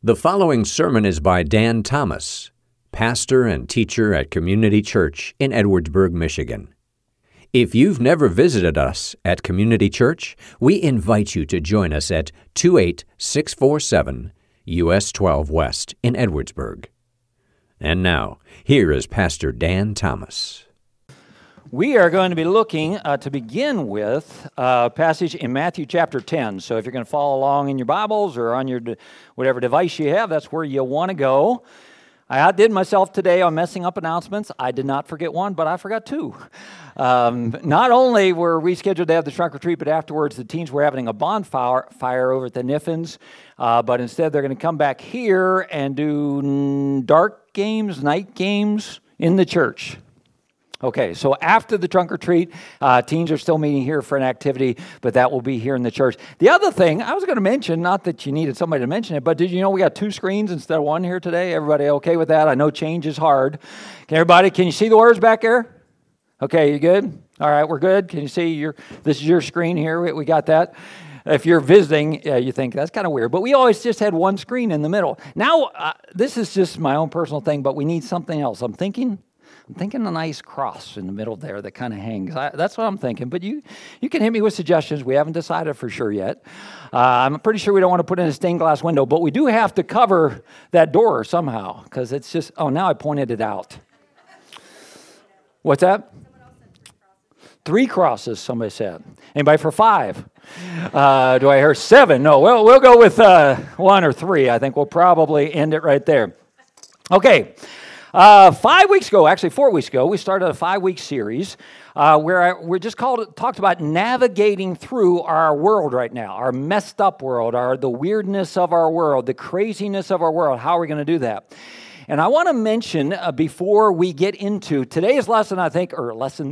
The following sermon is by Dan Thomas, pastor and teacher at Community Church in Edwardsburg, Michigan. If you've never visited us at Community Church, we invite you to join us at 28647 U.S. 12 West in Edwardsburg. And now, here is Pastor Dan Thomas. We are going to be looking, to begin with, a passage in Matthew chapter 10. So if you're going to follow along in your Bibles or on your whatever device you have, that's where you want to go. I outdid myself today on messing up announcements. I did not forget one, but I forgot two. Not only were we scheduled to have the trunk retreat, but afterwards the teens were having a bonfire over at the Niffins. But instead they're going to come back here and do dark games, night games in the church. Okay, so after the trunk retreat, teens are still meeting here for an activity, but that will be here in the church. The other thing I was going to mention, not that you needed somebody to mention it, but did you know we got two screens instead of one here today? Everybody okay with that? I know change is hard. Can you see the words back there? Okay, you good? All right, we're good. Can you see this is your screen here? We got that. If you're visiting, you think, that's kind of weird. But we always just had one screen in the middle. Now, this is just my own personal thing, but we need something else. I'm thinking a nice cross in the middle there that kind of hangs. That's what I'm thinking. But you can hit me with suggestions. We haven't decided for sure yet. I'm pretty sure we don't want to put in a stained glass window, but we do have to cover that door somehow because it's just, now I pointed it out. What's that? Three crosses, somebody said. Anybody for five? Do I hear seven? No, well, we'll go with one or three. I think we'll probably end it right there. Okay. 4 weeks ago, we started a 5-week series where we just talked about navigating through our world right now, our messed up world, the weirdness of our world, the craziness of our world. How are we going to do that? And I want to mention before we get into today's lesson,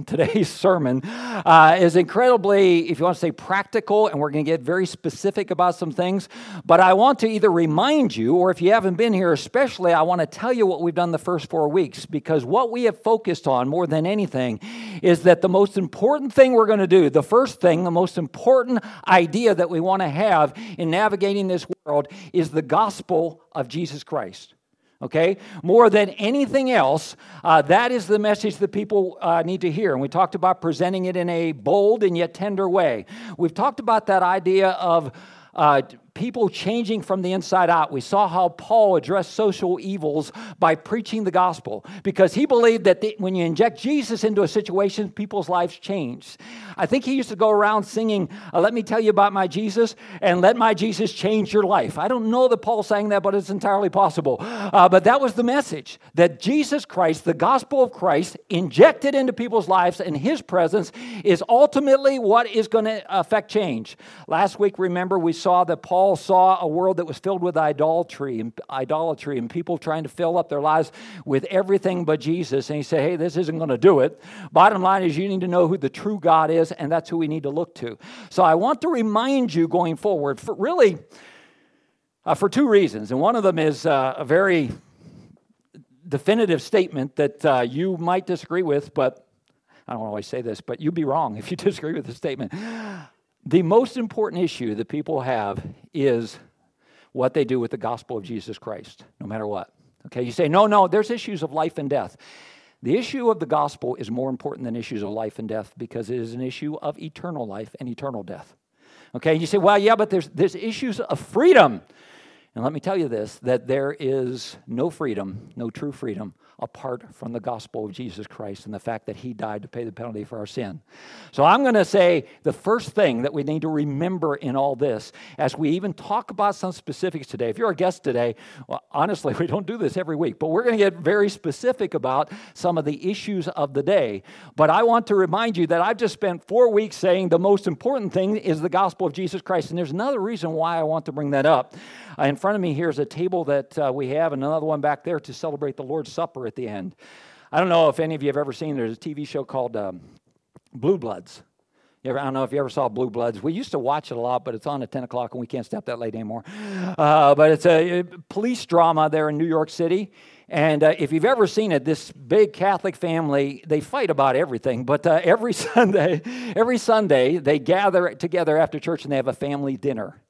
today's sermon is incredibly, if you want to say, practical, and we're going to get very specific about some things. But I want to either remind you, or if you haven't been here especially, I want to tell you what we've done the first 4 weeks, because what we have focused on more than anything is that the most important thing we're going to do, the first thing, the most important idea that we want to have in navigating this world is the gospel of Jesus Christ. Okay, more than anything else, that is the message that people need to hear. And we talked about presenting it in a bold and yet tender way. We've talked about that idea of people changing from the inside out. We saw how Paul addressed social evils by preaching the gospel because he believed that when you inject Jesus into a situation, people's lives change. I think he used to go around singing, let me tell you about my Jesus and let my Jesus change your life. I don't know that Paul sang that, but it's entirely possible. But that was the message, that Jesus Christ, the gospel of Christ, injected into people's lives and his presence is ultimately what is going to affect change. Last week, remember, we saw that Paul saw a world that was filled with idolatry and people trying to fill up their lives with everything but Jesus. And he said, hey, this isn't going to do it. Bottom line is you need to know who the true God is, and that's who we need to look to. So I want to remind you going forward, for two reasons. And one of them is a very definitive statement that you might disagree with, but I don't always say this, but you'd be wrong if you disagree with the statement. The most important issue that people have is what they do with the gospel of Jesus Christ, no matter what. Okay, you say, no, there's issues of life and death. The issue of the gospel is more important than issues of life and death because it is an issue of eternal life and eternal death. Okay, you say, well, yeah, but there's issues of freedom. And let me tell you this, that there is no freedom, no true freedom, apart from the gospel of Jesus Christ and the fact that he died to pay the penalty for our sin. So I'm going to say the first thing that we need to remember in all this, as we even talk about some specifics today, if you're a guest today, well, honestly, we don't do this every week, but we're going to get very specific about some of the issues of the day. But I want to remind you that I've just spent 4 weeks saying the most important thing is the gospel of Jesus Christ. And there's another reason why I want to bring that up. In front of me here is a table that we have and another one back there to celebrate the Lord's Supper at the end. I don't know if any of you have ever seen, there's a TV show called Blue Bloods. I don't know if you ever saw Blue Bloods. We used to watch it a lot, but it's on at 10 o'clock and we can't step that late anymore. But it's a police drama there in New York City. And if you've ever seen it, this big Catholic family, they fight about everything. But every Sunday, they gather together after church and they have a family dinner.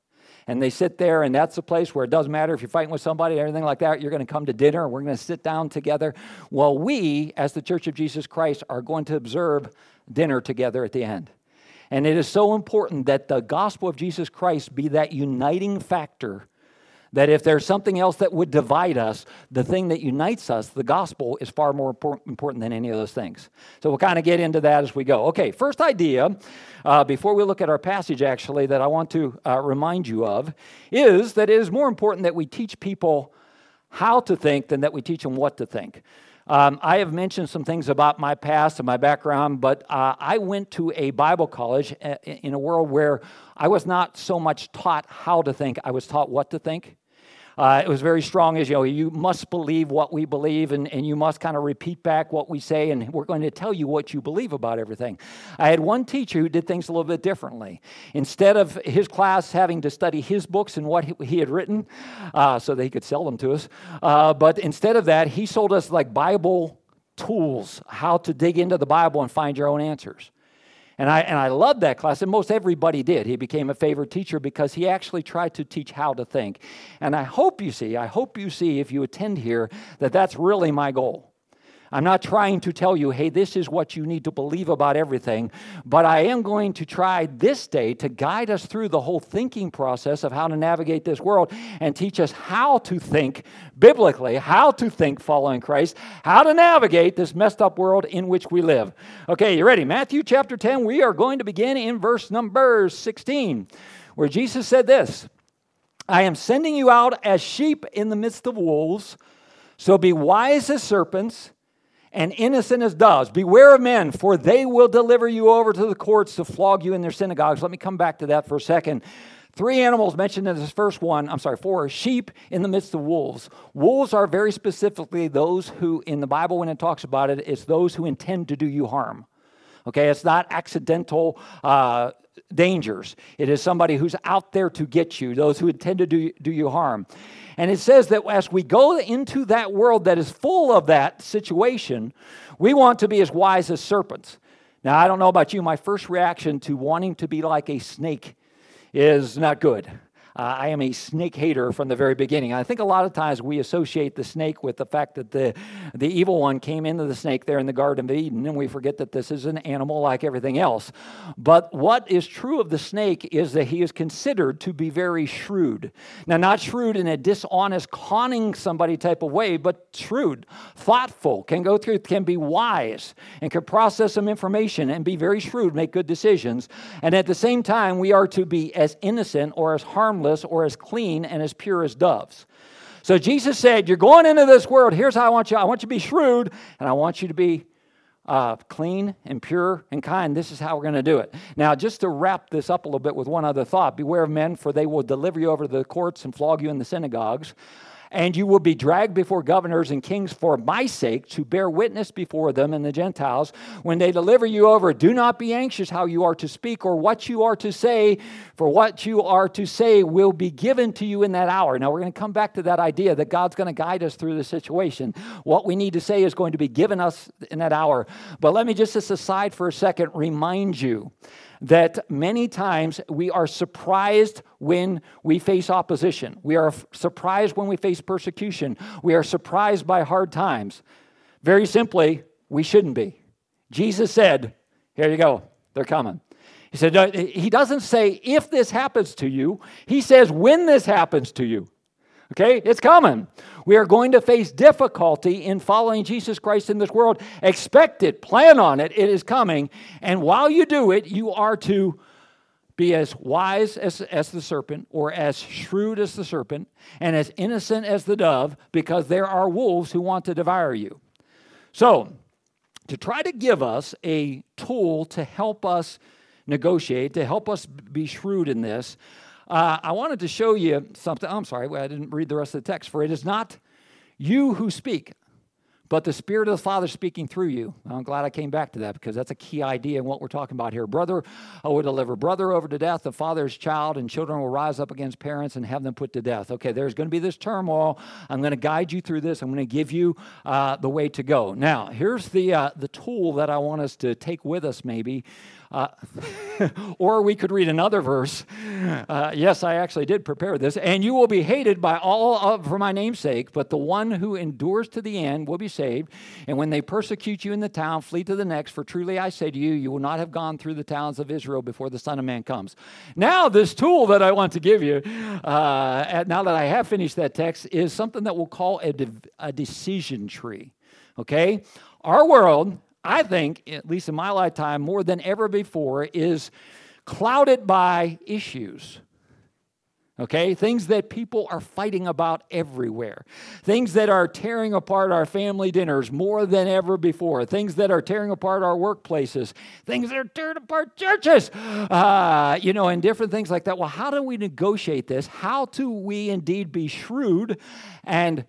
and they sit there, and that's the place where it doesn't matter if you're fighting with somebody or anything like that. You're going to come to dinner, and we're going to sit down together. Well, we, as the Church of Jesus Christ, are going to observe dinner together at the end. And it is so important that the gospel of Jesus Christ be that uniting factor, that if there's something else that would divide us, the thing that unites us, the gospel, is far more important than any of those things. So we'll kind of get into that as we go. Okay, first idea, before we look at our passage actually, that I want to remind you of, is that it is more important that we teach people how to think than that we teach them what to think. I have mentioned some things about my past and my background, but I went to a Bible college in a world where I was not so much taught how to think, I was taught what to think. It was very strong as, you know, you must believe what we believe, and you must kind of repeat back what we say, and we're going to tell you what you believe about everything. I had one teacher who did things a little bit differently. Instead of his class having to study his books and what he had written so that he could sell them to us, but instead of that, he sold us like Bible tools, how to dig into the Bible and find your own answers. And I loved that class, and most everybody did. He became a favorite teacher because he actually tried to teach how to think. And I hope you see if you attend here that that's really my goal. I'm not trying to tell you, hey, this is what you need to believe about everything, but I am going to try this day to guide us through the whole thinking process of how to navigate this world and teach us how to think biblically, how to think following Christ, how to navigate this messed up world in which we live. Okay, you ready? Matthew chapter 10, we are going to begin in verse number 16, where Jesus said this, "I am sending you out as sheep in the midst of wolves, so be wise as serpents, and innocent as doves. Beware of men, for they will deliver you over to the courts to flog you in their synagogues." Let me come back to that for a second. Three animals mentioned in this first one, four, sheep in the midst of wolves. Wolves are very specifically those who, in the Bible when it talks about it, it's those who intend to do you harm. Okay, it's not accidental dangers. It is somebody who's out there to get you, those who intend to do you harm. And it says that as we go into that world that is full of that situation, we want to be as wise as serpents. Now, I don't know about you, my first reaction to wanting to be like a snake is not good. I am a snake hater from the very beginning. I think a lot of times we associate the snake with the fact that the evil one came into the snake there in the Garden of Eden, and we forget that this is an animal like everything else. But what is true of the snake is that he is considered to be very shrewd. Now, not shrewd in a dishonest, conning somebody type of way, but shrewd, thoughtful, can be wise, and can process some information and be very shrewd, make good decisions. And at the same time, we are to be as innocent or as harmless or as clean and as pure as doves. So Jesus said, you're going into this world, here's how I want you. I want you to be shrewd, and I want you to be clean and pure and kind. This is how we're going to do it. Now, just to wrap this up a little bit with one other thought, beware of men, for they will deliver you over to the courts and flog you in the synagogues, and you will be dragged before governors and kings for my sake to bear witness before them and the Gentiles. When they deliver you over, do not be anxious how you are to speak or what you are to say, for what you are to say will be given to you in that hour. Now, we're going to come back to that idea that God's going to guide us through the situation. What we need to say is going to be given us in that hour. But let me just as aside for a second remind you that many times we are surprised when we face opposition. We are surprised when we face persecution. We are surprised by hard times. Very simply, we shouldn't be. Jesus said, here you go, they're coming. He said, no, he doesn't say if this happens to you. He says when this happens to you. Okay, it's coming. We are going to face difficulty in following Jesus Christ in this world. Expect it, plan on it, it is coming. And while you do it, you are to be as wise as the serpent, or as shrewd as the serpent, and as innocent as the dove, because there are wolves who want to devour you. So, to try to give us a tool to help us negotiate, to help us be shrewd in this, I wanted to show you something. I'm sorry, I didn't read the rest of the text. For it is not you who speak, but the Spirit of the Father speaking through you. I'm glad I came back to that, because that's a key idea in what we're talking about here. Brother will deliver brother over to death, the father's child, and children will rise up against parents and have them put to death. Okay, there's going to be this turmoil. I'm going to guide you through this. I'm going to give you the way to go. Now, here's the tool that I want us to take with us maybe Or we could read another verse. Yes, I actually did prepare this. And you will be hated by all for my name's sake, but the one who endures to the end will be saved. And when they persecute you in the town, flee to the next. For truly I say to you, you will not have gone through the towns of Israel before the Son of Man comes. Now this tool that I want to give you, now that I have finished that text, is something that we'll call a decision tree. Okay? Our world, I think, at least in my lifetime, more than ever before, is clouded by issues. Okay? Things that people are fighting about everywhere. Things that are tearing apart our family dinners more than ever before. Things that are tearing apart our workplaces. Things that are tearing apart churches. And different things like that. Well, how do we negotiate this? How do we indeed be shrewd and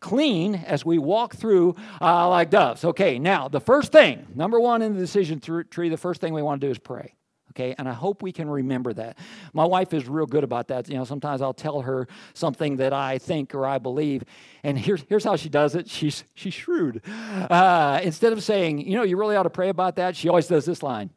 clean as we walk through like doves? Okay, now, the first thing, number one in the decision tree, the first thing we want to do is pray. Okay, and I hope we can remember that. My wife is real good about that. You know, sometimes I'll tell her something that I think or I believe, and here's how she does it. She's shrewd. Instead of saying, you really ought to pray about that, she always does this line.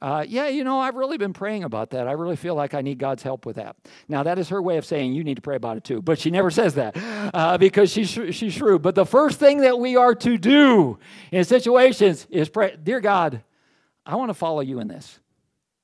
I've really been praying about that. I really feel like I need God's help with that. Now, that is her way of saying you need to pray about it too, but she never says that because she's shrewd. But the first thing that we are to do in situations is pray. Dear God, I want to follow you in this.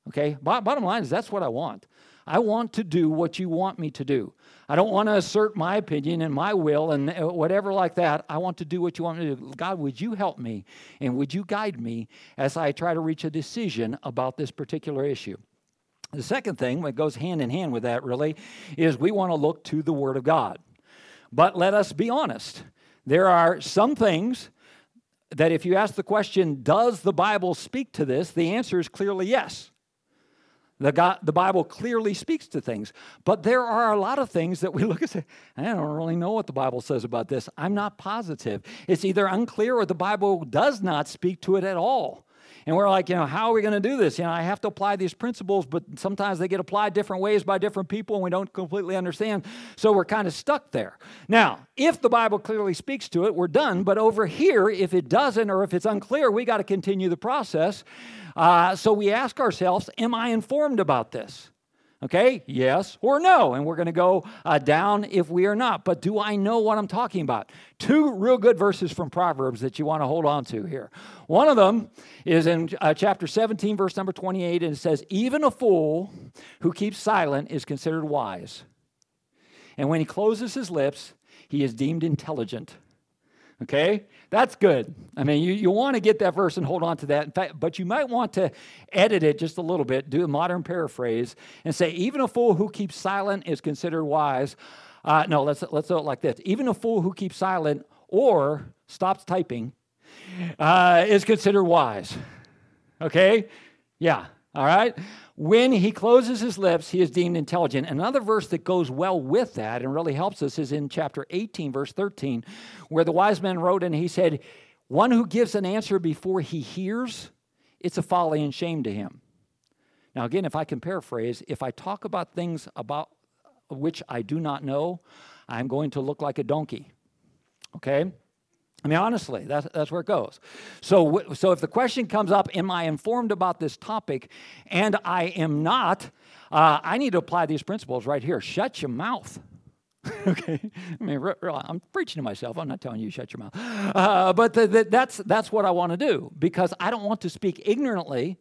Okay? Bottom line is that's what I want. I want to do what you want me to do. I don't want to assert my opinion and my will and whatever like that. I want to do what you want me to do. God, would you help me and would you guide me as I try to reach a decision about this particular issue? The second thing that goes hand in hand with that really is we want to look to the Word of God. But let us be honest. There are some things that if you ask the question, does the Bible speak to this? The answer is clearly yes. The Bible clearly speaks to things, but there are a lot of things that we look and say, I don't really know what the Bible says about this. I'm not positive. It's either unclear or the Bible does not speak to it at all. And we're like, how are we going to do this? I have to apply these principles, but sometimes they get applied different ways by different people and we don't completely understand. So we're kind of stuck there. Now, if the Bible clearly speaks to it, we're done. But over here, if it doesn't or if it's unclear, we got to continue the process. So we ask ourselves, am I informed about this? Okay, yes or no, and we're going to go down if we are not, but do I know what I'm talking about? Two real good verses from Proverbs that you want to hold on to here. One of them is in chapter 17, verse number 28, and it says, even a fool who keeps silent is considered wise, and when he closes his lips, he is deemed intelligent. Okay, that's good. I mean, you want to get that verse and hold on to that. In fact, but you might want to edit it just a little bit, do a modern paraphrase, and say, even a fool who keeps silent is considered wise. Let's do it like this. Even a fool who keeps silent or stops typing is considered wise. Okay? Yeah. All right? When he closes his lips, he is deemed intelligent. Another verse that goes well with that and really helps us is in chapter 18, verse 13, where the wise man wrote and he said, one who gives an answer before he hears, it's a folly and shame to him. Now, again, if I can paraphrase, if I talk about things about which I do not know, I'm going to look like a donkey. Okay? I mean, honestly, that's where it goes. So if the question comes up, am I informed about this topic, and I am not, I need to apply these principles right here. Shut your mouth. Okay? I mean, I'm preaching to myself. I'm not telling you shut your mouth. But that's what I want to do, because I don't want to speak ignorantly,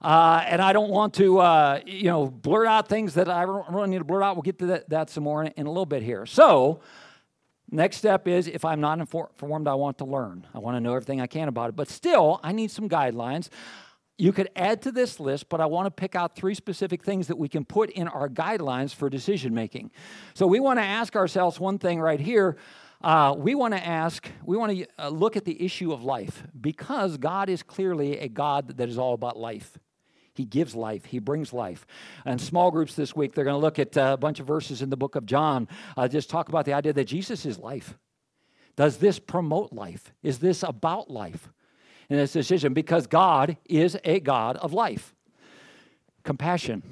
and I don't want to, blurt out things that I don't really need to blurt out. We'll get to that some more in a little bit here. So, next step is, if I'm not informed, I want to learn. I want to know everything I can about it. But still, I need some guidelines. You could add to this list, but I want to pick out three specific things that we can put in our guidelines for decision-making. So we want to ask ourselves one thing right here. We want to look at the issue of life, because God is clearly a God that is all about life. He gives life. He brings life. And small groups this week, they're going to look at a bunch of verses in the book of John. Just talk about the idea that Jesus is life. Does this promote life? Is this about life in this decision? Because God is a God of life. Compassion.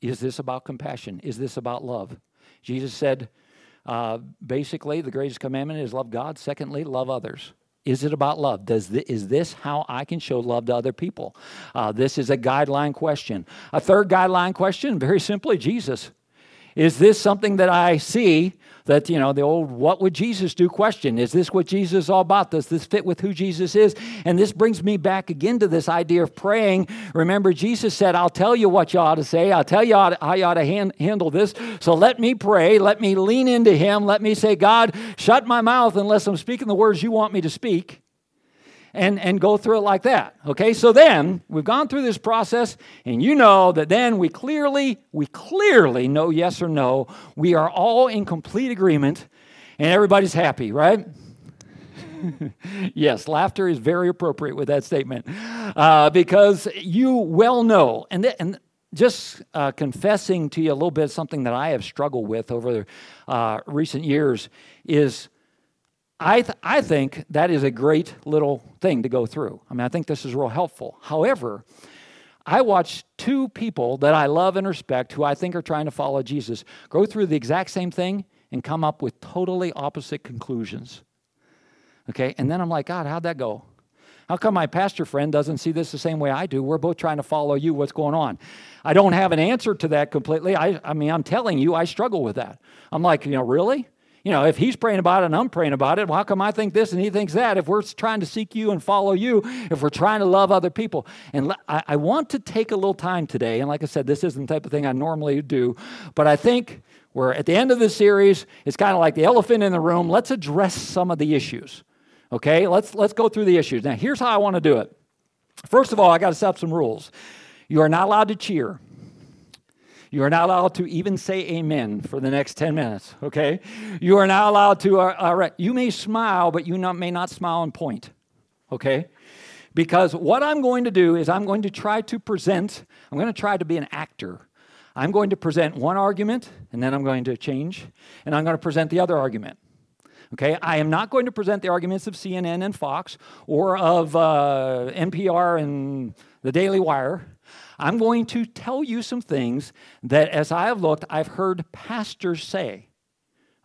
Is this about compassion? Is this about love? Jesus said, basically, the greatest commandment is love God. Secondly, love others. Is it about love? Is this how I can show love to other people? This is a guideline question. A third guideline question, very simply, Jesus. Is this something that I see that, you know, the old what would Jesus do question? Is this what Jesus is all about? Does this fit with who Jesus is? And this brings me back again to this idea of praying. Remember, Jesus said, I'll tell you what you ought to say. I'll tell you how you ought to handle this. So let me pray. Let me lean into him. Let me say, God, shut my mouth unless I'm speaking the words you want me to speak. And go through it like that, okay? So then, we've gone through this process, and you know that then we clearly know yes or no. We are all in complete agreement, and everybody's happy, right? Yes, laughter is very appropriate with that statement, because you well know, and just confessing to you a little bit, something that I have struggled with over recent years is, I think that is a great little thing to go through. I mean, I think this is real helpful. However, I watched two people that I love and respect who I think are trying to follow Jesus go through the exact same thing and come up with totally opposite conclusions. Okay? And then I'm like, God, how'd that go? How come my pastor friend doesn't see this the same way I do? We're both trying to follow you. What's going on? I don't have an answer to that completely. I mean, I'm telling you, I struggle with that. I'm like, you know, really? You know, if he's praying about it and I'm praying about it, well, how come I think this and he thinks that? If we're trying to seek you and follow you, if we're trying to love other people. And I want to take a little time today, and like I said, this isn't the type of thing I normally do, but I think we're at the end of this series. It's kind of like the elephant in the room. Let's address some of the issues, okay? Let's go through the issues. Now, here's how I want to do it. First of all, I got to set up some rules. You are not allowed to cheer. You are not allowed to even say amen for the next 10 minutes, okay? You are not allowed to, you may smile, but you may not smile and point, okay? Because what I'm going to do is I'm going to try to be an actor. I'm going to present one argument, and then I'm going to change, and I'm going to present the other argument. Okay, I am not going to present the arguments of CNN and Fox or of NPR and the Daily Wire. I'm going to tell you some things that, as I have looked, I've heard pastors say,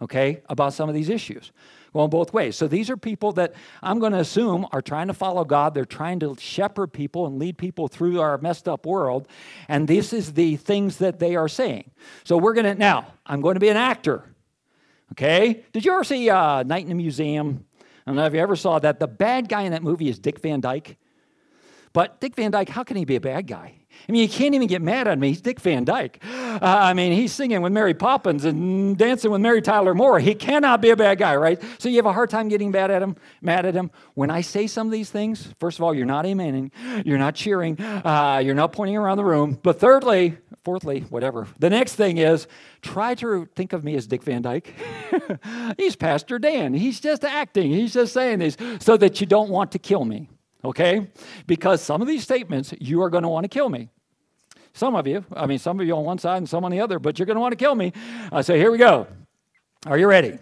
okay, about some of these issues, going both ways. So these are people that I'm going to assume are trying to follow God. They're trying to shepherd people and lead people through our messed up world, and this is the things that they are saying. So I'm going to be an actor. Okay? Did you ever see Night in the Museum? I don't know if you ever saw that. The bad guy in that movie is Dick Van Dyke. But Dick Van Dyke, how can he be a bad guy? I mean, you can't even get mad at him. He's Dick Van Dyke. I mean, he's singing with Mary Poppins and dancing with Mary Tyler Moore. He cannot be a bad guy, right? So you have a hard time getting mad at him. When I say some of these things, first of all, you're not amening, you're not cheering, you're not pointing around the room. But fourthly, whatever. The next thing is, try to think of me as Dick Van Dyke. He's Pastor Dan. He's just acting. He's just saying these so that you don't want to kill me. Okay? Because some of these statements, you are going to want to kill me. Some of you on one side and some on the other, but you're going to want to kill me. So here we go. Are you ready?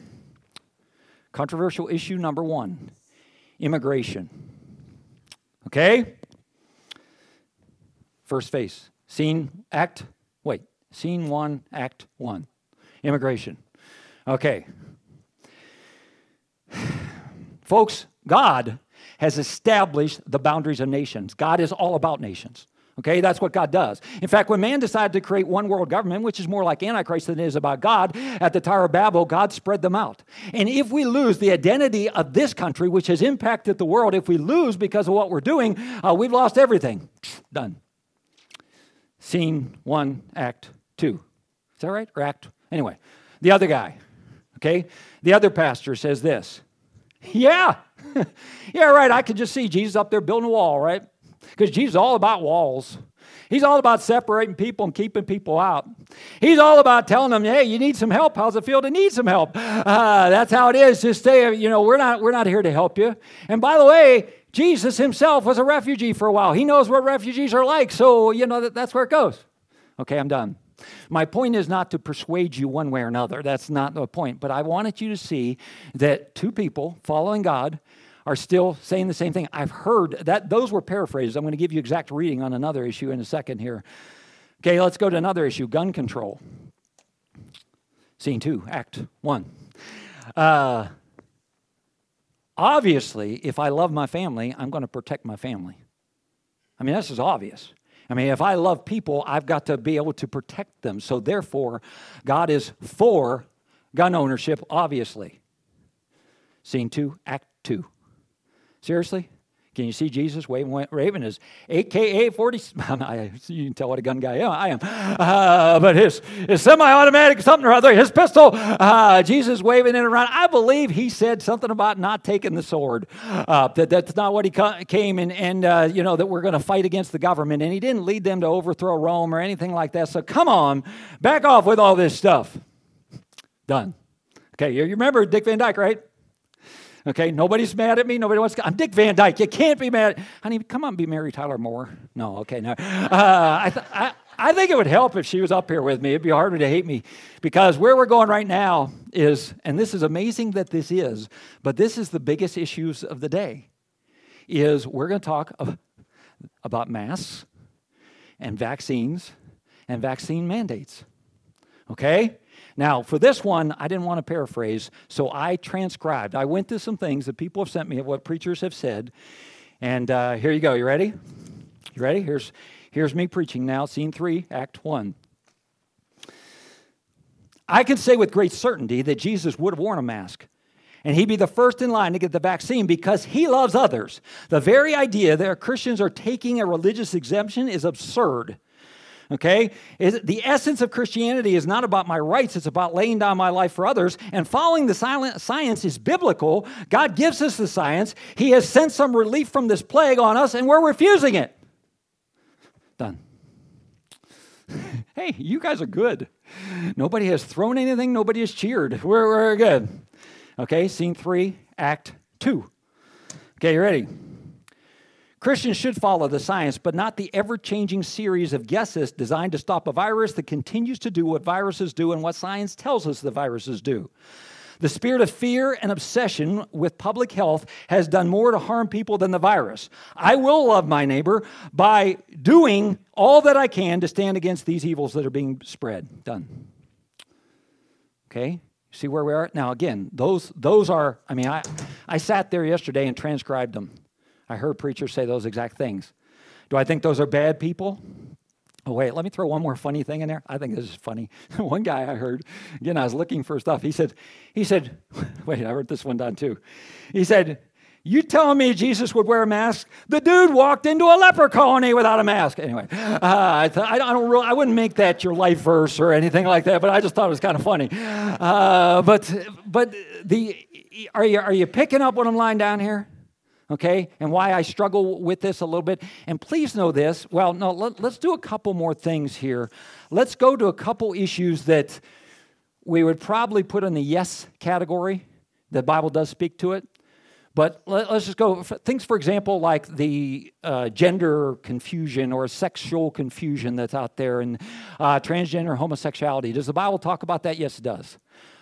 Controversial issue number one, immigration. Okay? First phase. Scene 1, Act 1. Immigration. Okay. Folks, God has established the boundaries of nations. God is all about nations. Okay, that's what God does. In fact, when man decided to create one world government, which is more like Antichrist than it is about God, at the Tower of Babel, God spread them out. And if we lose the identity of this country, which has impacted the world, if we lose because of what we're doing, we've lost everything. Done. Scene 1, Act 2. Is that right? Or Act? Anyway, the other guy, okay? The other pastor says this. Yeah. Yeah, right. I could just see Jesus up there building a wall, right? Because Jesus is all about walls. He's all about separating people and keeping people out. He's all about telling them, hey, you need some help. How's it feel to need some help? That's how it is. Just stay, you know, we're not here to help you. And by the way, Jesus himself was a refugee for a while. He knows what refugees are like. So, you know, that's where it goes. Okay, I'm done. My point is not to persuade you one way or another. That's not the point. But I wanted you to see that two people following God are still saying the same thing. I've heard that. Those were paraphrases. I'm going to give you exact reading on another issue in a second here. Okay, let's go to another issue, gun control. Scene 2, Act 1. Obviously, if I love my family, I'm going to protect my family. I mean, this is obvious. I mean, if I love people, I've got to be able to protect them. So therefore, God is for gun ownership, obviously. Scene 2, Act 2. Seriously? Can you see Jesus waving his AK-47? You can tell what a gun guy I am. But his semi-automatic something or other, his pistol, Jesus waving it around. I believe he said something about not taking the sword. That's not what he came and that we're going to fight against the government. And he didn't lead them to overthrow Rome or anything like that. So come on, back off with all this stuff. Done. Okay, you remember Dick Van Dyke, right? Okay, nobody's mad at me. Nobody wants to. I'm Dick Van Dyke. You can't be mad. Honey, come on, be Mary Tyler Moore. No, okay, no. I think it would help if she was up here with me. It'd be harder to hate me because where we're going right now is, and this is amazing that this is, but this is the biggest issues of the day, is we're going to talk about masks and vaccines and vaccine mandates. Okay? Now, for this one, I didn't want to paraphrase, so I transcribed. I went through some things that people have sent me of what preachers have said, and here you go. You ready? You ready? Here's me preaching now, Scene 3, Act 1. I can say with great certainty that Jesus would have worn a mask, and he'd be the first in line to get the vaccine because he loves others. The very idea that Christians are taking a religious exemption is absurd. Okay? The essence of Christianity is not about my rights. It's about laying down my life for others. And following the science is biblical. God gives us the science. He has sent some relief from this plague on us, and we're refusing it. Done. Hey, you guys are good. Nobody has thrown anything. Nobody has cheered. We're good. Okay, Scene 3, Act 2. Okay, you ready? Christians should follow the science, but not the ever-changing series of guesses designed to stop a virus that continues to do what viruses do and what science tells us the viruses do. The spirit of fear and obsession with public health has done more to harm people than the virus. I will love my neighbor by doing all that I can to stand against these evils that are being spread. Done. Okay? See where we are? Now, again, those are, I mean, I sat there yesterday and transcribed them. I heard preachers say those exact things. Do I think those are bad people? Oh, wait, let me throw one more funny thing in there. I think this is funny. One guy I heard, again, I was looking for stuff. He said, wait, I wrote this one down too. He said, you telling me Jesus would wear a mask? The dude walked into a leper colony without a mask. Anyway, I wouldn't make that your life verse or anything like that, but I just thought it was kind of funny. Are you picking up what I'm lying down here? Okay, and why I struggle with this a little bit. And please know this. Well, no, let's do a couple more things here. Let's go to a couple issues that we would probably put in the yes category. The Bible does speak to it. But let's just go. Things, for example, like the gender confusion or sexual confusion that's out there and transgender homosexuality. Does the Bible talk about that? Yes, it does.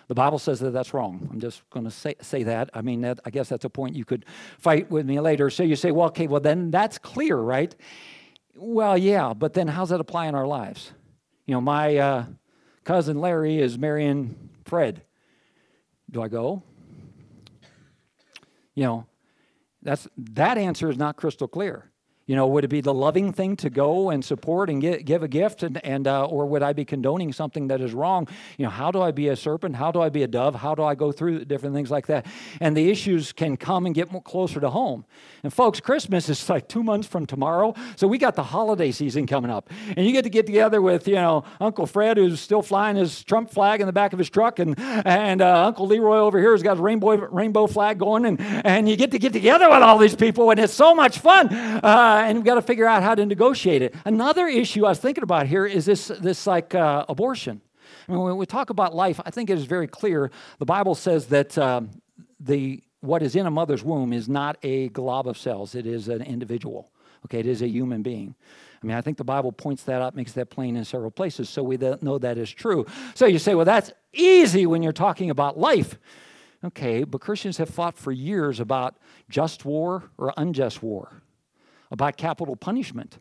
The Bible says that that's wrong. I'm just going to say that. I mean, I guess that's a point you could fight with me later. So you say, well, okay, well, then that's clear, right? Well, yeah, but then how's that apply in our lives? You know, my cousin Larry is marrying Fred. Do I go? You know, that answer is not crystal clear. You know, would it be the loving thing to go and support and give a gift, or would I be condoning something that is wrong? You know, how do I be a serpent? How do I be a dove? How do I go through different things like that? And the issues can come and get more closer to home. And folks, Christmas is like 2 months from tomorrow, so we got the holiday season coming up, and you get to get together with Uncle Fred, who's still flying his Trump flag in the back of his truck, and Uncle Leroy over here has got his rainbow flag going, and you get to get together with all these people, and it's so much fun. And we've got to figure out how to negotiate it. Another issue I was thinking about here is this abortion. I mean, when we talk about life, I think it is very clear. The Bible says that what is in a mother's womb is not a glob of cells. It is an individual. Okay, it is a human being. I mean, I think the Bible points that out, makes that plain in several places, so we know that is true. So you say, well, that's easy when you're talking about life. Okay, but Christians have fought for years about just war or unjust war, about capital punishment.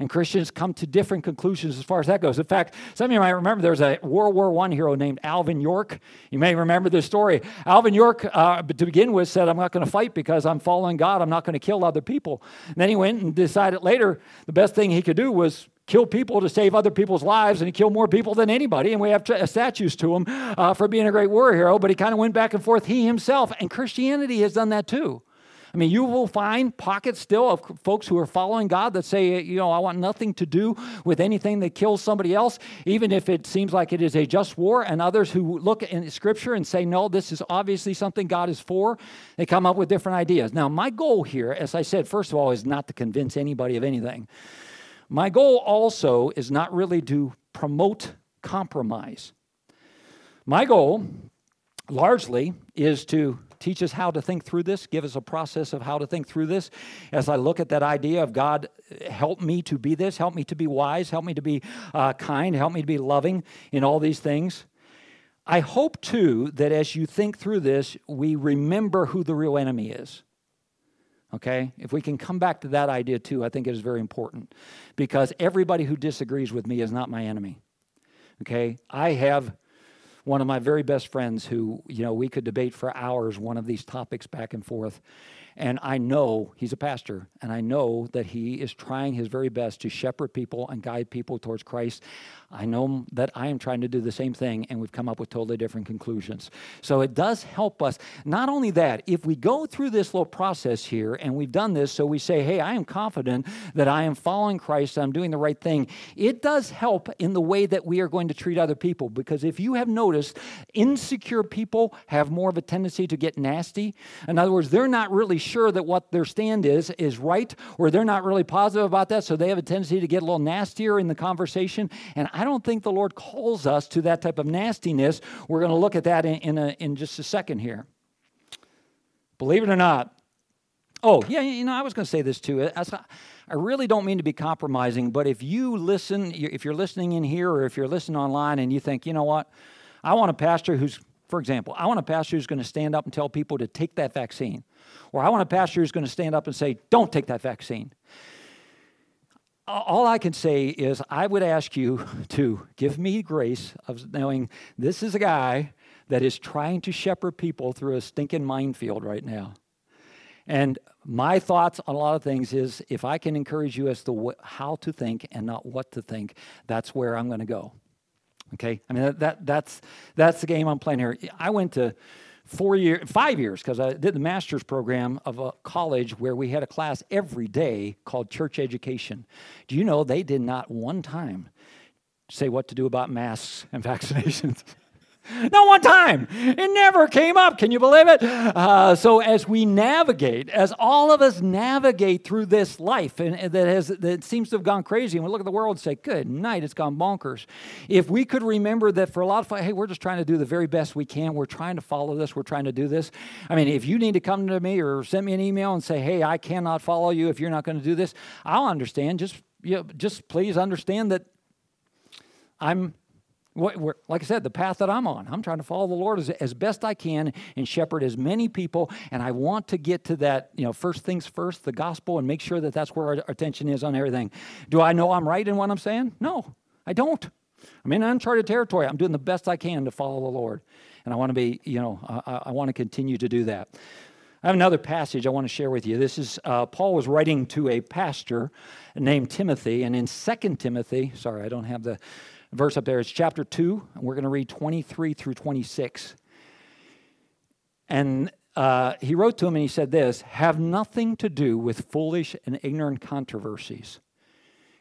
And Christians come to different conclusions as far as that goes. In fact, some of you might remember there's a World War I hero named Alvin York. You may remember this story. Alvin York, to begin with, said, I'm not going to fight because I'm following God. I'm not going to kill other people. And then he went and decided later the best thing he could do was kill people to save other people's lives, and he killed more people than anybody, and we have statues to him for being a great war hero, but he kind of went back and forth, he himself, and Christianity has done that too. I mean, you will find pockets still of folks who are following God that say, you know, I want nothing to do with anything that kills somebody else, even if it seems like it is a just war, and others who look in Scripture and say, no, this is obviously something God is for. They come up with different ideas. Now, my goal here, as I said, first of all, is not to convince anybody of anything. My goal also is not really to promote compromise. My goal largely is to teach us how to think through this, give us a process of how to think through this. As I look at that idea of God, help me to be this, help me to be wise, help me to be kind, help me to be loving in all these things. I hope, too, that as you think through this, we remember who the real enemy is. Okay, if we can come back to that idea too, I think it is very important because everybody who disagrees with me is not my enemy. Okay, I have one of my very best friends who, you know, we could debate for hours one of these topics back and forth. And I know he's a pastor, and I know that he is trying his very best to shepherd people and guide people towards Christ. I know that I am trying to do the same thing, and we've come up with totally different conclusions. So it does help us. Not only that, if we go through this little process here, and we've done this, so we say, hey, I am confident that I am following Christ, I'm doing the right thing. It does help in the way that we are going to treat other people, because if you have noticed, insecure people have more of a tendency to get nasty. In other words, they're not really sure that what their stand is right, or they're not really positive about that, so they have a tendency to get a little nastier in the conversation, and I don't think the Lord calls us to that type of nastiness. We're going to look at that in just a second here. Believe it or not. Oh, yeah, you know, I was going to say this too. I really don't mean to be compromising, but if you listen, if you're listening in here or if you're listening online and you think, you know what, I want a pastor who's, for example, I want a pastor who's going to stand up and tell people to take that vaccine. Or I want a pastor who's going to stand up and say, don't take that vaccine. All I can say is I would ask you to give me grace of knowing this is a guy that is trying to shepherd people through a stinking minefield right now. And my thoughts on a lot of things is if I can encourage you as to how to think and not what to think, that's where I'm going to go. Okay, I mean, that's the game I'm playing here. I went to 5 years, because I did the master's program of a college where we had a class every day called church education. Do you know they did not one time say what to do about masks and vaccinations? Not one time. It never came up. Can you believe it? So as we navigate, as all of us navigate through this life and that seems to have gone crazy, and we look at the world and say, good night, it's gone bonkers. If we could remember that for a lot of hey, we're just trying to do the very best we can. We're trying to follow this. We're trying to do this. I mean, if you need to come to me or send me an email and say, hey, I cannot follow you if you're not going to do this, I'll understand. Just please understand that I'm... like I said, the path that I'm on, I'm trying to follow the Lord as best I can and shepherd as many people, and I want to get to that, you know, first things first, the gospel, and make sure that that's where our attention is on everything. Do I know I'm right in what I'm saying? No, I don't. I'm in uncharted territory. I'm doing the best I can to follow the Lord, and I want to be, you know, I want to continue to do that. I have another passage I want to share with you. This is, Paul was writing to a pastor named Timothy, and in 2 Timothy, sorry, I don't have the verse up there, it's chapter 2, and we're going to read 23 through 26. And he wrote to him and he said this, have nothing to do with foolish and ignorant controversies.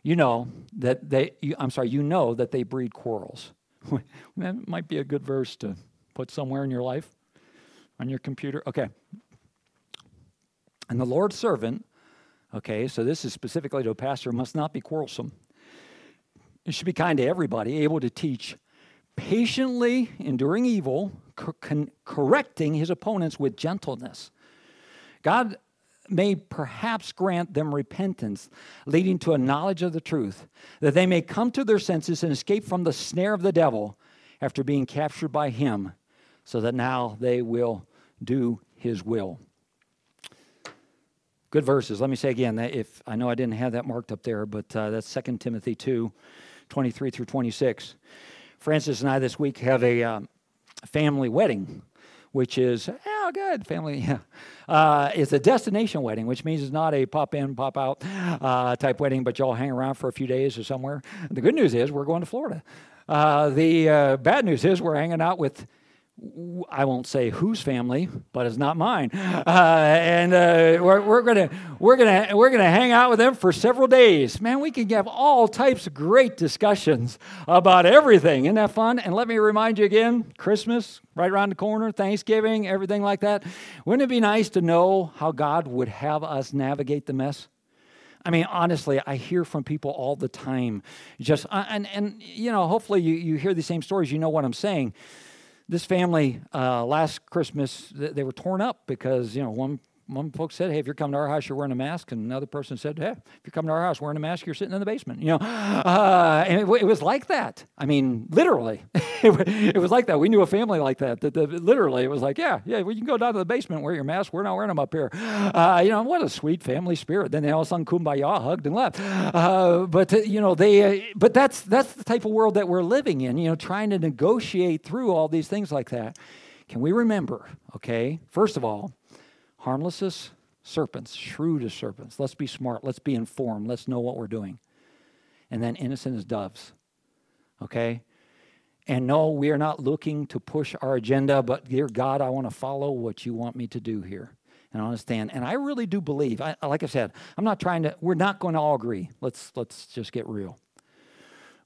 You know that they breed quarrels. That might be a good verse to put somewhere in your life, on your computer. Okay. And the Lord's servant, okay, so this is specifically to a pastor, must not be quarrelsome. You should be kind to everybody, able to teach, patiently enduring evil, correcting his opponents with gentleness. God may perhaps grant them repentance, leading to a knowledge of the truth, that they may come to their senses and escape from the snare of the devil after being captured by him, so that now they will do his will. Good verses. Let me say again, that if I know I didn't have that marked up there, but that's 2 Timothy 2, 23 through 26. Francis and I this week have a family wedding, which is, oh, good, family, yeah. It's a destination wedding, which means it's not a pop-in, pop-out type wedding, but y'all hang around for a few days or somewhere. The good news is we're going to Florida. The bad news is we're hanging out with, I won't say whose family, but it's not mine. We're gonna hang out with them for several days. Man, we can have all types of great discussions about everything. Isn't that fun? And let me remind you again, Christmas, right around the corner, Thanksgiving, everything like that. Wouldn't it be nice to know how God would have us navigate the mess? I mean, honestly, I hear from people all the time. Just and you know, hopefully you hear the same stories. You know what I'm saying. This family, last Christmas, they were torn up because, you know, one folks said, hey, if you're coming to our house, you're wearing a mask. And another person said, hey, if you're coming to our house wearing a mask, you're sitting in the basement. You know, and it was like that. I mean, literally, it was like that. We knew a family like that. Literally, it was like, yeah, well, you can go down to the basement and wear your mask. We're not wearing them up here. You know, what a sweet family spirit. Then they all sung Kumbaya, hugged and left. But that's the type of world that we're living in, you know, trying to negotiate through all these things like that. Can we remember, okay, first of all, harmless as serpents, shrewd as serpents. Let's be smart. Let's be informed. Let's know what we're doing. And then innocent as doves, okay? And no, we are not looking to push our agenda, but dear God, I want to follow what you want me to do here. And I understand. And I really do believe, like I said, I'm not trying to, we're not going to all agree. Let's just get real.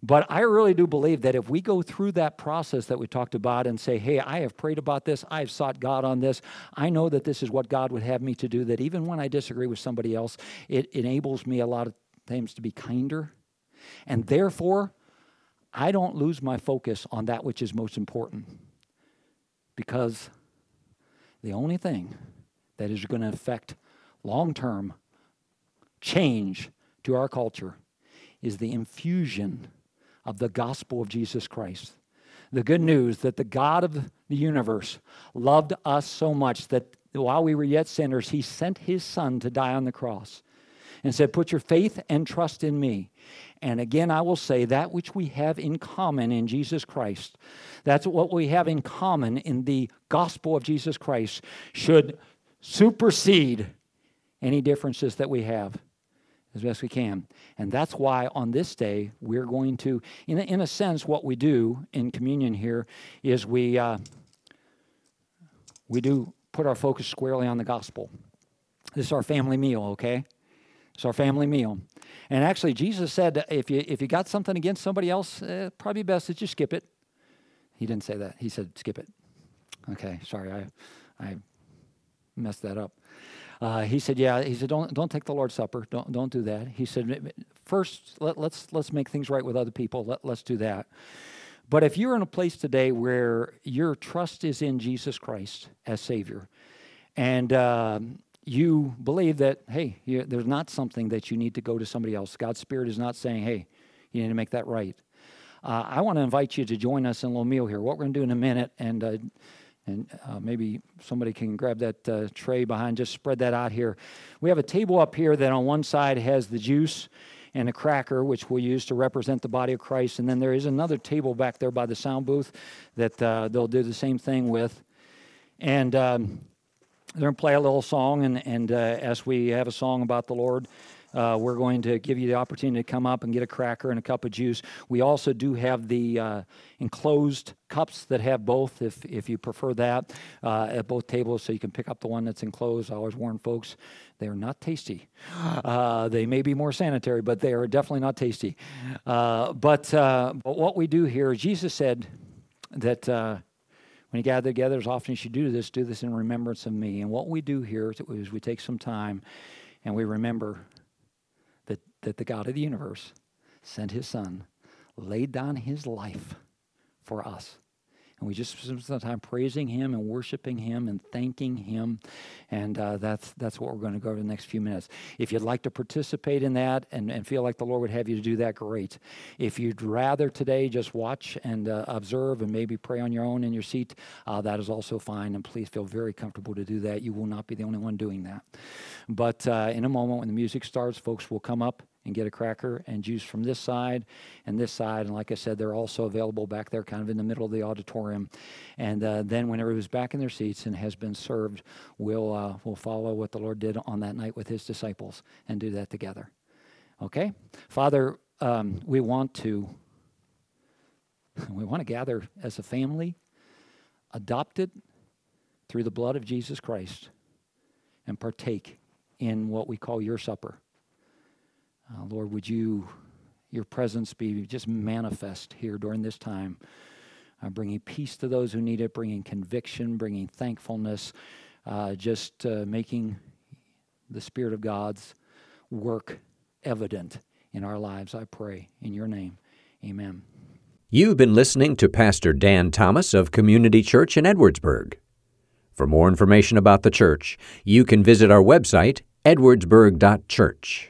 But I really do believe that if we go through that process that we talked about and say, hey, I have prayed about this, I have sought God on this, I know that this is what God would have me to do, that even when I disagree with somebody else, it enables me a lot of times to be kinder. And therefore, I don't lose my focus on that which is most important. Because the only thing that is going to affect long-term change to our culture is the infusion of the gospel of Jesus Christ. The good news that the God of the universe loved us so much that while we were yet sinners, he sent his son to die on the cross and said, put your faith and trust in me. And again, I will say that which we have in common in Jesus Christ, that's what we have in common in the gospel of Jesus Christ, should supersede any differences that we have as best we can. And that's why on this day, we're going to, in a sense, what we do in communion here is we do put our focus squarely on the gospel. This is our family meal, okay? It's our family meal. And actually, Jesus said, if you got something against somebody else, probably best that you skip it. He didn't say that. He said, skip it. Okay, sorry, I messed that up. He said, don't take the Lord's Supper. Don't do that. He said, first, let's make things right with other people. Let's do that. But if you're in a place today where your trust is in Jesus Christ as Savior, and you believe that, hey, there's not something that you need to go to somebody else. God's Spirit is not saying, hey, you need to make that right. I want to invite you to join us in a little meal here. What we're going to do in a minute, and maybe somebody can grab that tray behind, just spread that out here. We have a table up here that on one side has the juice and a cracker, which we'll use to represent the body of Christ. And then there is another table back there by the sound booth that they'll do the same thing with. And they're going to play a little song. And as we have a song about the Lord, we're going to give you the opportunity to come up and get a cracker and a cup of juice. We also do have the enclosed cups that have both, if you prefer that, at both tables, so you can pick up the one that's enclosed. I always warn folks, they are not tasty. They may be more sanitary, but they are definitely not tasty. But what we do here, Jesus said that when you gather together, as often as you do this in remembrance of me. And what we do here is we take some time and we remember that the God of the universe sent his son, laid down his life for us. And we just spend some time praising Him and worshiping Him and thanking Him. And that's what we're going to go over the next few minutes. If you'd like to participate in that and feel like the Lord would have you to do that, great. If you'd rather today just watch and observe and maybe pray on your own in your seat, that is also fine. And please feel very comfortable to do that. You will not be the only one doing that. But in a moment when the music starts, folks will come up and get a cracker and juice from this side and this side. And like I said, they're also available back there kind of in the middle of the auditorium. And then when everybody's back in their seats and has been served, we'll follow what the Lord did on that night with His disciples and do that together. Okay? Father, we want to gather as a family, adopted through the blood of Jesus Christ, and partake in what we call your supper. Lord, would your presence be just manifest here during this time, bringing peace to those who need it, bringing conviction, bringing thankfulness, making the Spirit of God's work evident in our lives, I pray, in your name. Amen. You've been listening to Pastor Dan Thomas of Community Church in Edwardsburg. For more information about the church, you can visit our website, edwardsburg.church.